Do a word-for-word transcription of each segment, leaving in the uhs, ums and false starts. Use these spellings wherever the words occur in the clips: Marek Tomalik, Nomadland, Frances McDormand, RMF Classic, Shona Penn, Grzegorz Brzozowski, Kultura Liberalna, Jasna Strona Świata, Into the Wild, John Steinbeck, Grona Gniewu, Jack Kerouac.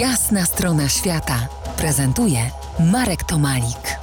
Jasna Strona Świata prezentuje Marek Tomalik.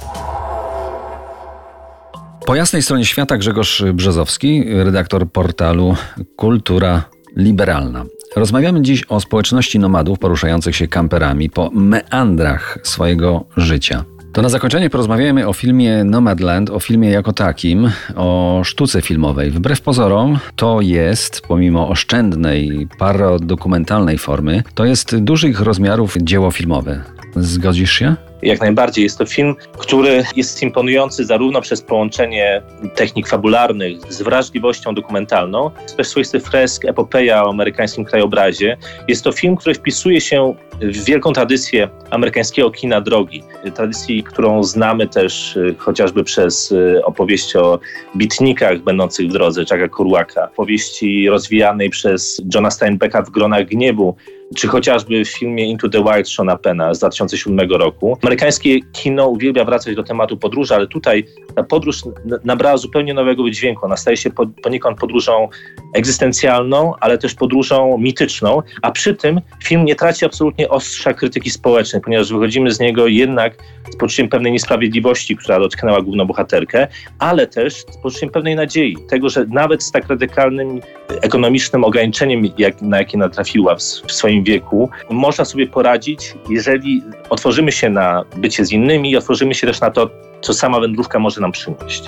Po jasnej stronie świata Grzegorz Brzozowski, redaktor portalu Kultura Liberalna. Rozmawiamy dziś o społeczności nomadów poruszających się kamperami po meandrach swojego życia. To na zakończenie porozmawiajmy o filmie Nomadland, o filmie jako takim, o sztuce filmowej. Wbrew pozorom to jest, pomimo oszczędnej, parodokumentalnej formy, to jest dużych rozmiarów dzieło filmowe. Zgodzisz się? Jak najbardziej. Jest to film, który jest imponujący zarówno przez połączenie technik fabularnych z wrażliwością dokumentalną, też swoisty fresk, epopeja o amerykańskim krajobrazie. Jest to film, który wpisuje się w wielką tradycję amerykańskiego kina drogi. Tradycji, którą znamy też chociażby przez opowieść o bitnikach będących w drodze Jacka Kerouaca, powieści rozwijanej przez Johna Steinbecka w Gronach Gniewu, czy chociażby w filmie Into the Wild Shona Penna z dwa tysiące siódmego roku. Amerykańskie kino uwielbia wracać do tematu podróży, ale tutaj ta podróż nabrała zupełnie nowego dźwięku. Ona staje się poniekąd podróżą egzystencjalną, ale też podróżą mityczną, a przy tym film nie traci absolutnie ostrza krytyki społecznej, ponieważ wychodzimy z niego jednak z poczuciem pewnej niesprawiedliwości, która dotknęła główną bohaterkę, ale też z poczuciem pewnej nadziei, tego, że nawet z tak radykalnym ekonomicznym ograniczeniem, jak, na jakie natrafiła w, w swoim wieku, można sobie poradzić, jeżeli otworzymy się na bycie z innymi i otworzymy się też na to, co sama wędrówka może nam przynieść.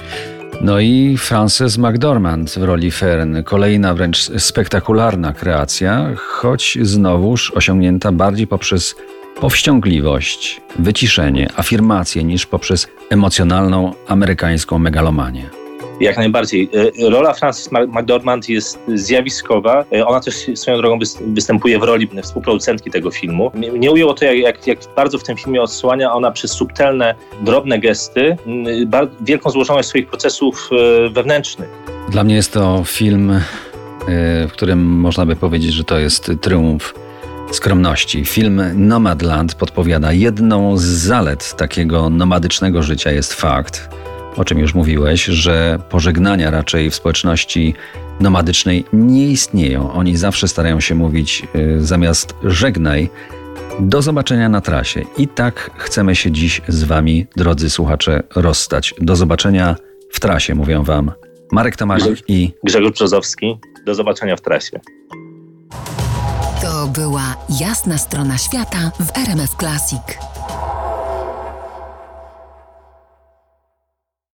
No i Frances McDormand w roli Fern. Kolejna wręcz spektakularna kreacja, choć znowuż osiągnięta bardziej poprzez powściągliwość, wyciszenie, afirmację niż poprzez emocjonalną amerykańską megalomanię. Jak najbardziej. Rola Frances McDormand jest zjawiskowa. Ona też swoją drogą występuje w roli współproducentki tego filmu. Nie ujęło to, jak, jak, jak bardzo w tym filmie odsłania ona przez subtelne, drobne gesty wielką złożoność swoich procesów wewnętrznych. Dla mnie jest to film, w którym można by powiedzieć, że to jest triumf skromności. Film Nomadland podpowiada, jedną z zalet takiego nomadycznego życia jest fakt, o czym już mówiłeś, że pożegnania raczej w społeczności nomadycznej nie istnieją. Oni zawsze starają się mówić yy, zamiast żegnaj, do zobaczenia na trasie. I tak chcemy się dziś z wami, drodzy słuchacze, rozstać. Do zobaczenia w trasie, mówią wam Marek Tomalik i Grzegorz Brzozowski. Do zobaczenia w trasie. To była Jasna Strona Świata w R M F Classic.